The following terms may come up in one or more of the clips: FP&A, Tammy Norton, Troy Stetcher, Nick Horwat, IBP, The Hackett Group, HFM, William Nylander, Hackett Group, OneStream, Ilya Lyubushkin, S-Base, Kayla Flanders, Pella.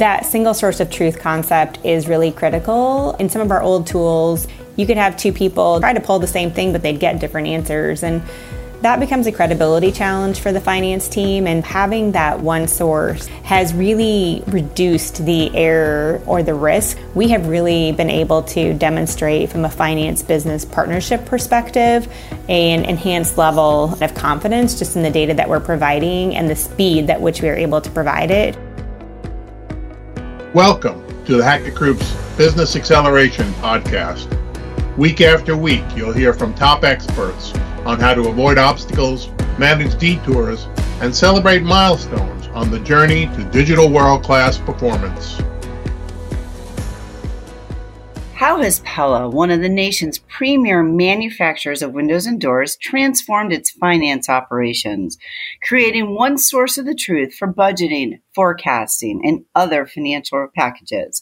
that single source of truth concept is really critical. In some of our old tools, you could have two people try to pull the same thing, but they'd get different answers. And that becomes a credibility challenge for the finance team, and having that one source has really reduced the error or the risk. We have really been able to demonstrate from a finance business partnership perspective an enhanced level of confidence just in the data that we're providing and the speed at which we are able to provide it. Welcome to the Hackett Group's Business Acceleration Podcast. Week after week, you'll hear from top experts on how to avoid obstacles, manage detours, and celebrate milestones on the journey to digital world-class performance. How has Pella, one of the nation's premier manufacturers of windows and doors, transformed its finance operations, creating one source of the truth for budgeting, forecasting, and other financial packages?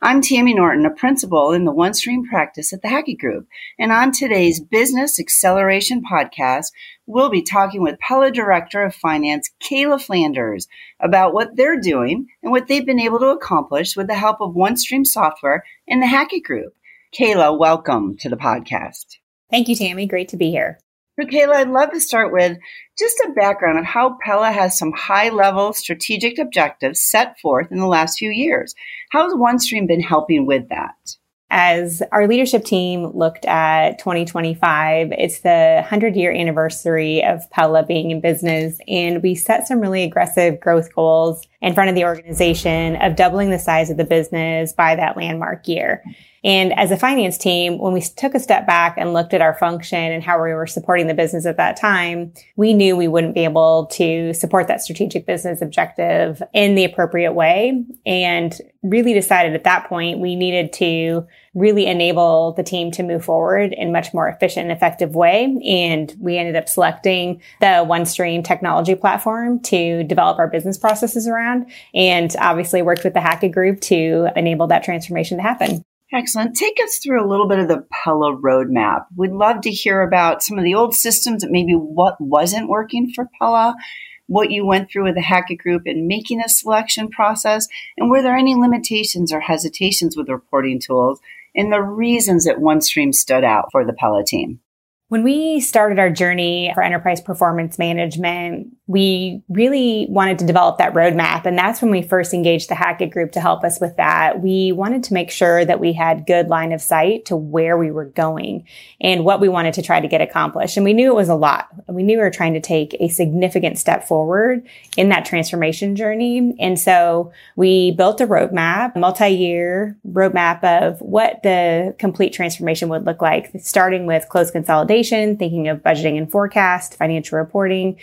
I'm Tammy Norton, a principal in the OneStream practice at the Hackett Group, and on today's Business Acceleration Podcast, we'll be talking with Pella Director of Finance, Kayla Flanders, about what they're doing and what they've been able to accomplish with the help of OneStream software and the Hackett Group. Kayla, welcome to the podcast. Thank you, Tammy. Great to be here. So Kayla, I'd love to start with just a background of how Pella has some high-level strategic objectives set forth in the last few years. How has OneStream been helping with that? As our leadership team looked at 2025, it's the 100-year anniversary of Pella being in business, and we set some really aggressive growth goals in front of the organization of doubling the size of the business by that landmark year. And as a finance team, when we took a step back and looked at our function and how we were supporting the business at that time, we knew we wouldn't be able to support that strategic business objective in the appropriate way, and really decided at that point we needed to really enable the team to move forward in a much more efficient and effective way. And we ended up selecting the OneStream technology platform to develop our business processes around, and obviously worked with the Hackett Group to enable that transformation to happen. Excellent. Take us through a little bit of the Pella roadmap. We'd love to hear about some of the old systems that maybe what wasn't working for Pella, what you went through with the Hackett Group in making a selection process, and were there any limitations or hesitations with reporting tools, and the reasons that OneStream stood out for the Pella team. When we started our journey for enterprise performance management, we really wanted to develop that roadmap. And that's when we first engaged the Hackett Group to help us with that. We wanted to make sure that we had good line of sight to where we were going and what we wanted to try to get accomplished. And we knew it was a lot. We knew we were trying to take a significant step forward in that transformation journey. And so we built a roadmap, a multi-year roadmap of what the complete transformation would look like, starting with close consolidation, thinking of budgeting and forecast, financial reporting,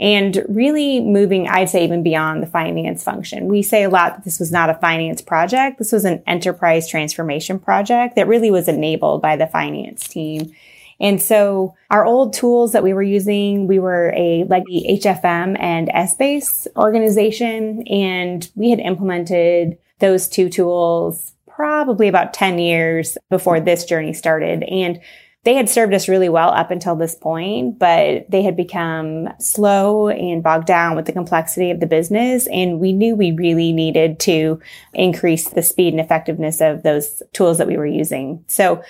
and really moving, I'd say, even beyond the finance function. We say a lot that this was not a finance project. This was an enterprise transformation project that really was enabled by the finance team. And so our old tools that we were using, we were a legacy HFM and S-Base organization, and we had implemented those two tools probably about 10 years before this journey started. And they had served us really well up until this point, but they had become slow and bogged down with the complexity of the business. And we knew we really needed to increase the speed and effectiveness of those tools that we were using. So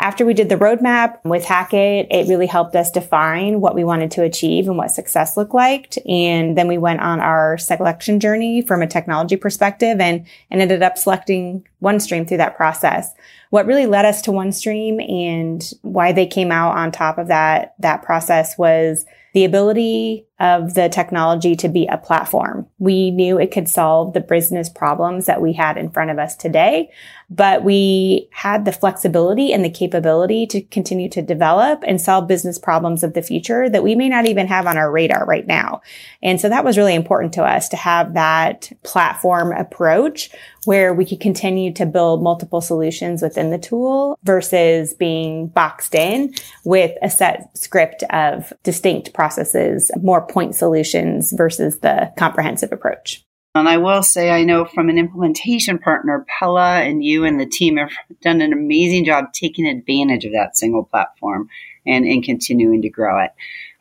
after we did the roadmap with Hackett, it really helped us define what we wanted to achieve and what success looked like. And then we went on our selection journey from a technology perspective and ended up selecting OneStream through that process. What really led us to OneStream and why they came out on top of that process was the ability of the technology to be a platform. We knew it could solve the business problems that we had in front of us today, but we had the flexibility and the capability to continue to develop and solve business problems of the future that we may not even have on our radar right now. And so that was really important to us to have that platform approach where we could continue to build multiple solutions within the tool versus being boxed in with a set script of distinct processes, more point solutions versus the comprehensive approach. And I will say, I know from an implementation partner, Pella and you and the team have done an amazing job taking advantage of that single platform and continuing to grow it.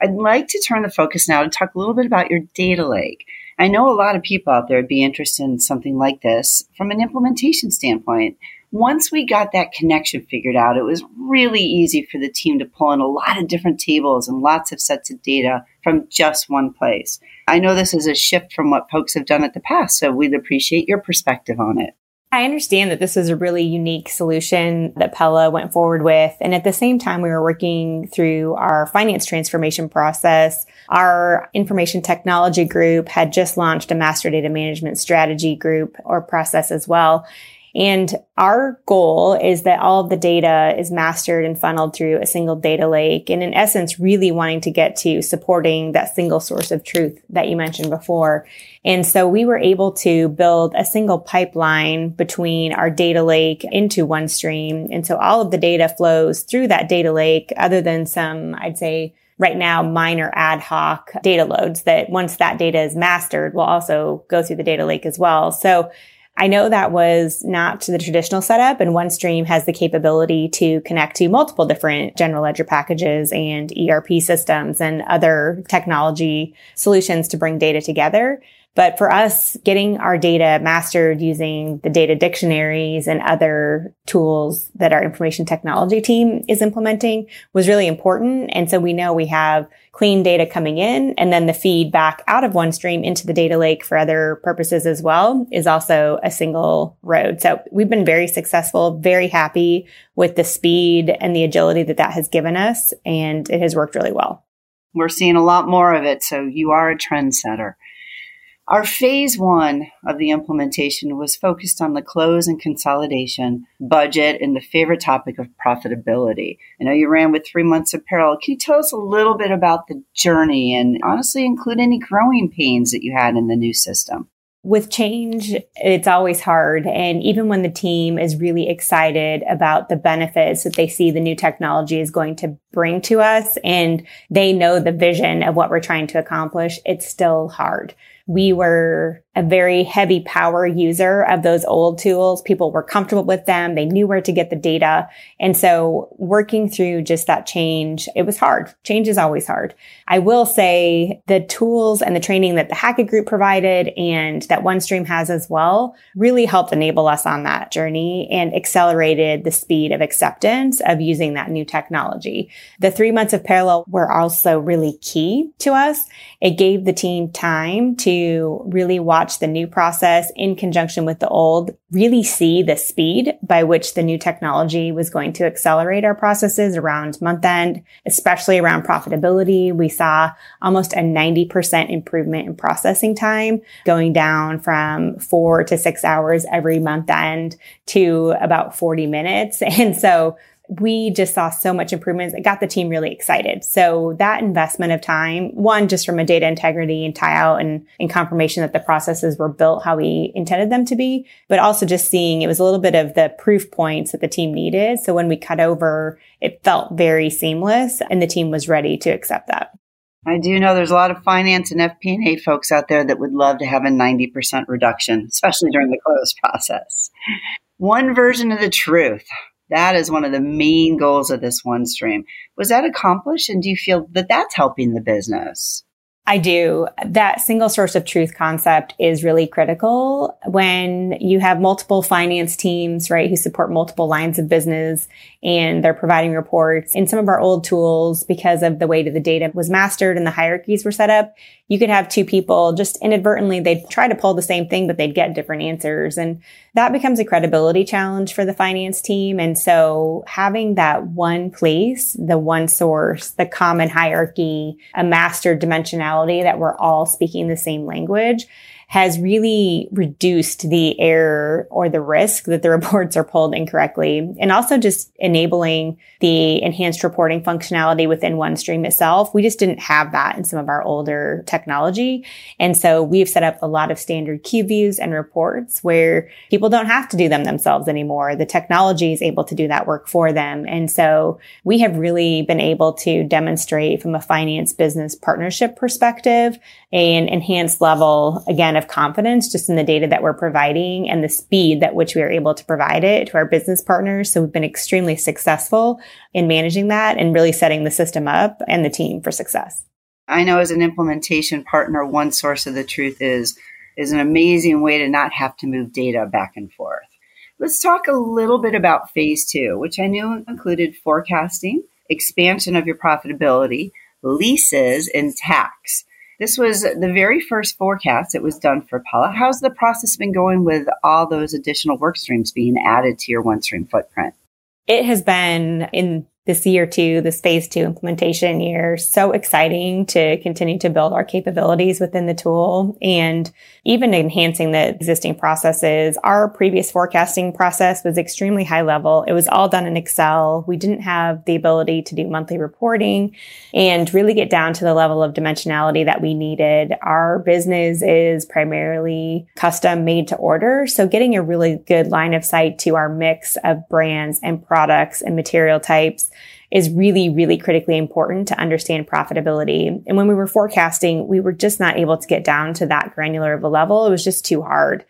I'd like to turn the focus now to talk a little bit about your data lake. I know a lot of people out there would be interested in something like this from an implementation standpoint. Once we got that connection figured out, it was really easy for the team to pull in a lot of different tables and lots of sets of data from just one place. I know this is a shift from what folks have done in the past, so we'd appreciate your perspective on it. I understand that this is a really unique solution that Pella went forward with. And at the same time, we were working through our finance transformation process. Our information technology group had just launched a master data management strategy group or process as well. And our goal is that all of the data is mastered and funneled through a single data lake. And in essence, really wanting to get to supporting that single source of truth that you mentioned before. And so we were able to build a single pipeline between our data lake into OneStream. And so all of the data flows through that data lake, other than some, I'd say, right now, minor ad hoc data loads that once that data is mastered will also go through the data lake as well. So I know that was not the traditional setup, and OneStream has the capability to connect to multiple different general ledger packages and ERP systems and other technology solutions to bring data together. But for us, getting our data mastered using the data dictionaries and other tools that our information technology team is implementing was really important. And so we know we have clean data coming in, and then the feed back out of OneStream into the data lake for other purposes as well is also a single road. So we've been very successful, very happy with the speed and the agility that that has given us, and it has worked really well. We're seeing a lot more of it, so you are a trendsetter. Our phase one of the implementation was focused on the close and consolidation, budget, and the favorite topic of profitability. I know you ran with 3 months of parallel. Can you tell us a little bit about the journey and honestly include any growing pains that you had in the new system? With change, it's always hard. And even when the team is really excited about the benefits that they see the new technology is going to bring to us, and they know the vision of what we're trying to accomplish, it's still hard. We were a very heavy power user of those old tools. People were comfortable with them. They knew where to get the data. And so working through just that change, it was hard. Change is always hard. I will say the tools and the training that the Hackett Group provided and that OneStream has as well really helped enable us on that journey and accelerated the speed of acceptance of using that new technology. The 3 months of parallel were also really key to us. It gave the team time to really watch the new process in conjunction with the old, really see the speed by which the new technology was going to accelerate our processes around month end, especially around profitability. We saw almost a 90% improvement in processing time, going down from 4 to 6 hours every month end to about 40 minutes. And so we just saw so much improvements. It got the team really excited. So that investment of time, one, just from a data integrity and tie out and confirmation that the processes were built how we intended them to be, but also just seeing it was a little bit of the proof points that the team needed. So when we cut over, it felt very seamless and the team was ready to accept that. I do know there's a lot of finance and FP&A folks out there that would love to have a 90% reduction, especially during the close process. One version of the truth. That is one of the main goals of this OneStream. Was that accomplished? And do you feel that that's helping the business? I do. That single source of truth concept is really critical when you have multiple finance teams, right, who support multiple lines of business and they're providing reports. In some of our old tools, because of the way that the data was mastered and the hierarchies were set up, you could have two people just inadvertently, they'd try to pull the same thing, but they'd get different answers. And that becomes a credibility challenge for the finance team. And so having that one place, the one source, the common hierarchy, a mastered dimensionality, that we're all speaking the same language has really reduced the error or the risk that the reports are pulled incorrectly. And also just enabling the enhanced reporting functionality within OneStream itself. We just didn't have that in some of our older technology. And so we've set up a lot of standard Q views and reports where people don't have to do them themselves anymore. The technology is able to do that work for them. And so we have really been able to demonstrate from a finance business partnership perspective an enhanced level, again, of confidence just in the data that we're providing and the speed at which we are able to provide it to our business partners. So we've been extremely successful in managing that and really setting the system up and the team for success. I know as an implementation partner, one source of the truth is an amazing way to not have to move data back and forth. Let's talk a little bit about phase two, which I knew included forecasting, expansion of your profitability, leases, and tax. This was the very first forecast that was done for Pella. How's the process been going with all those additional work streams being added to your OneStream footprint? It has been, in this year two, this phase two implementation year, so exciting to continue to build our capabilities within the tool and even enhancing the existing processes. Our previous forecasting process was extremely high level. It was all done in Excel. We didn't have the ability to do monthly reporting and really get down to the level of dimensionality that we needed. Our business is primarily custom made to order. So getting a really good line of sight to our mix of brands and products and material types is really, really critically important to understand profitability. And when we were forecasting, we were just not able to get down to that granular of a level. It was just too hard.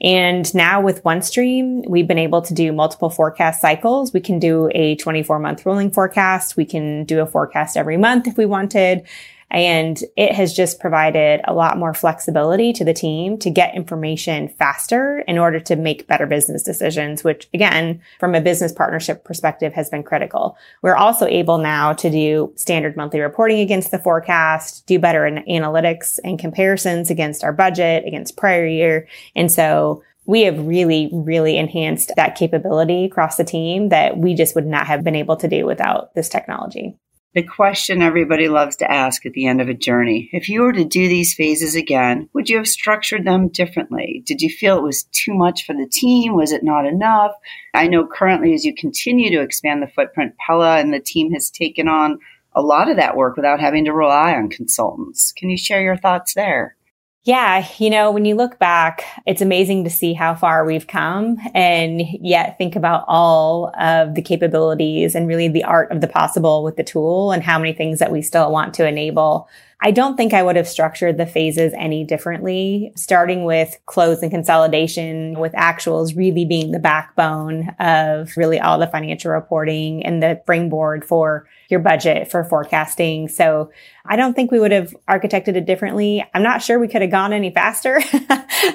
And now with OneStream, we've been able to do multiple forecast cycles. We can do a 24-month rolling forecast. We can do a forecast every month if we wanted. And it has just provided a lot more flexibility to the team to get information faster in order to make better business decisions, which again, from a business partnership perspective has been critical. We're also able now to do standard monthly reporting against the forecast, do better in analytics and comparisons against our budget, against prior year. And so we have really, really enhanced that capability across the team that we just would not have been able to do without this technology. The question everybody loves to ask at the end of a journey, if you were to do these phases again, would you have structured them differently? Did you feel it was too much for the team? Was it not enough? I know currently as you continue to expand the footprint, Pella and the team has taken on a lot of that work without having to rely on consultants. Can you share your thoughts there? Yeah, when you look back, it's amazing to see how far we've come and yet think about all of the capabilities and really the art of the possible with the tool and how many things that we still want to enable. I don't think I would have structured the phases any differently, starting with close and consolidation, with actuals really being the backbone of really all the financial reporting and the springboard for your budget for forecasting. So I don't think we would have architected it differently. I'm not sure we could have gone any faster.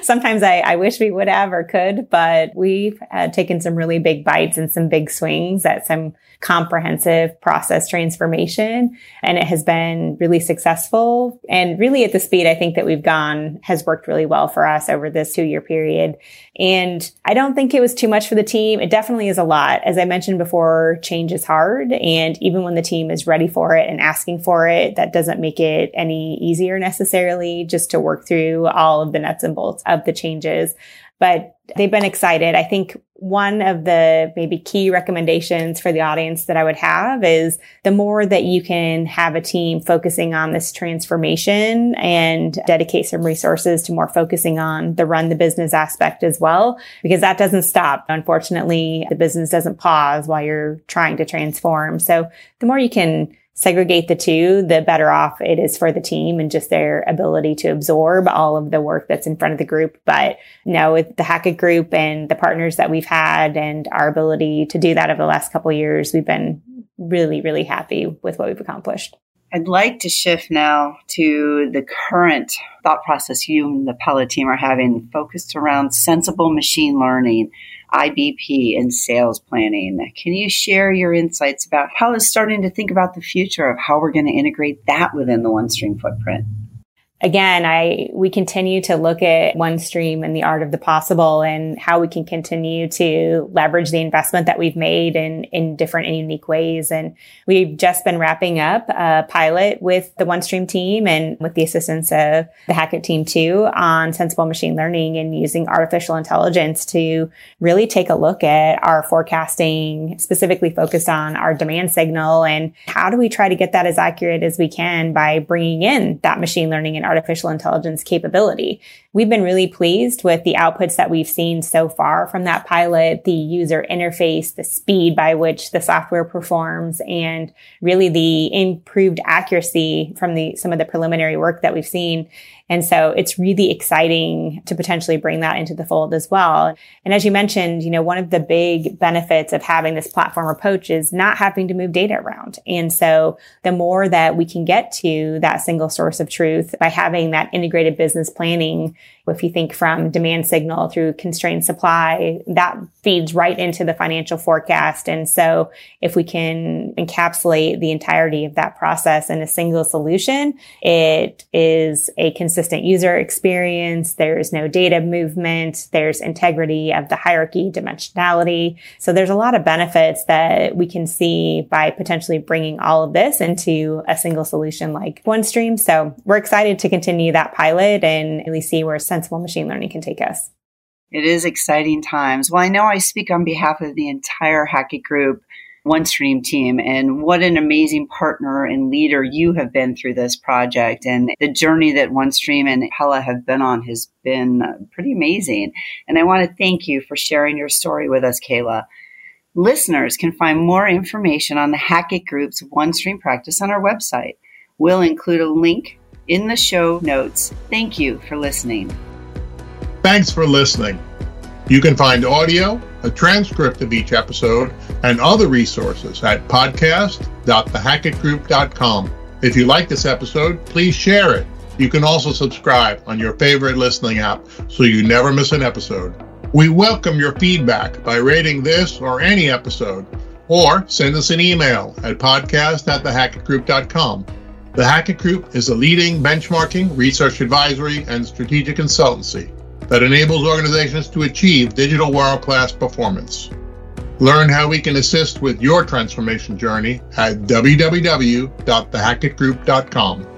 Sometimes I wish we would have or could, but we've taken some really big bites and some big swings at some comprehensive process transformation. And it has been really successful. And really at the speed I think that we've gone has worked really well for us over this 2-year period. And I don't think it was too much for the team. It definitely is a lot. As I mentioned before, change is hard. And even when the team is ready for it and asking for it, that doesn't make it any easier necessarily just to work through all of the nuts and bolts of the changes. But they've been excited. I think one of the maybe key recommendations for the audience that I would have is the more that you can have a team focusing on this transformation and dedicate some resources to more focusing on the run the business aspect as well, because that doesn't stop. Unfortunately, the business doesn't pause while you're trying to transform. So the more you can segregate the two, the better off it is for the team and just their ability to absorb all of the work that's in front of the group. But no, with the Hackett Group and the partners that we've had and our ability to do that over the last couple of years, we've been really, really happy with what we've accomplished. I'd like to shift now to the current thought process you and the Pella team are having focused around sensible machine learning, IBP, and sales planning. Can you share your insights about how it's starting to think about the future of how we're going to integrate that within the OneStream footprint? Again, we continue to look at OneStream and the art of the possible and how we can continue to leverage the investment that we've made in different and unique ways. And we've just been wrapping up a pilot with the OneStream team and with the assistance of the Hackett team too on sensible machine learning and using artificial intelligence to really take a look at our forecasting, specifically focused on our demand signal and how do we try to get that as accurate as we can by bringing in that machine learning and artificial intelligence capability. We've been really pleased with the outputs that we've seen so far from that pilot, the user interface, the speed by which the software performs, and really the improved accuracy from some of the preliminary work that we've seen. And so it's really exciting to potentially bring that into the fold as well. And as you mentioned, you know, one of the big benefits of having this platform approach is not having to move data around. And so the more that we can get to that single source of truth by having that integrated business planning, if you think from demand signal through constrained supply, that feeds right into the financial forecast. And so if we can encapsulate the entirety of that process in a single solution, it is a consistent user experience. There's no data movement. There's integrity of the hierarchy, dimensionality. So there's a lot of benefits that we can see by potentially bringing all of this into a single solution like OneStream. So we're excited to continue that pilot and really see where sensible machine learning can take us. It is exciting times. Well, I know I speak on behalf of the entire Hackett Group OneStream team, and what an amazing partner and leader you have been through this project. And the journey that OneStream and Pella have been on has been pretty amazing. And I want to thank you for sharing your story with us, Kayla. Listeners can find more information on the Hackett Group's OneStream practice on our website. We'll include a link in the show notes. Thank you for listening. Thanks for listening. You can find audio, a transcript of each episode, and other resources at podcast.thehackettgroup.com. If you like this episode, please share it. You can also subscribe on your favorite listening app so you never miss an episode. We welcome your feedback by rating this or any episode, or send us an email at podcast@thehackettgroup.com. The Hackett Group is a leading benchmarking, research advisory, and strategic consultancy that enables organizations to achieve digital world-class performance. Learn how we can assist with your transformation journey at www.thehackettgroup.com.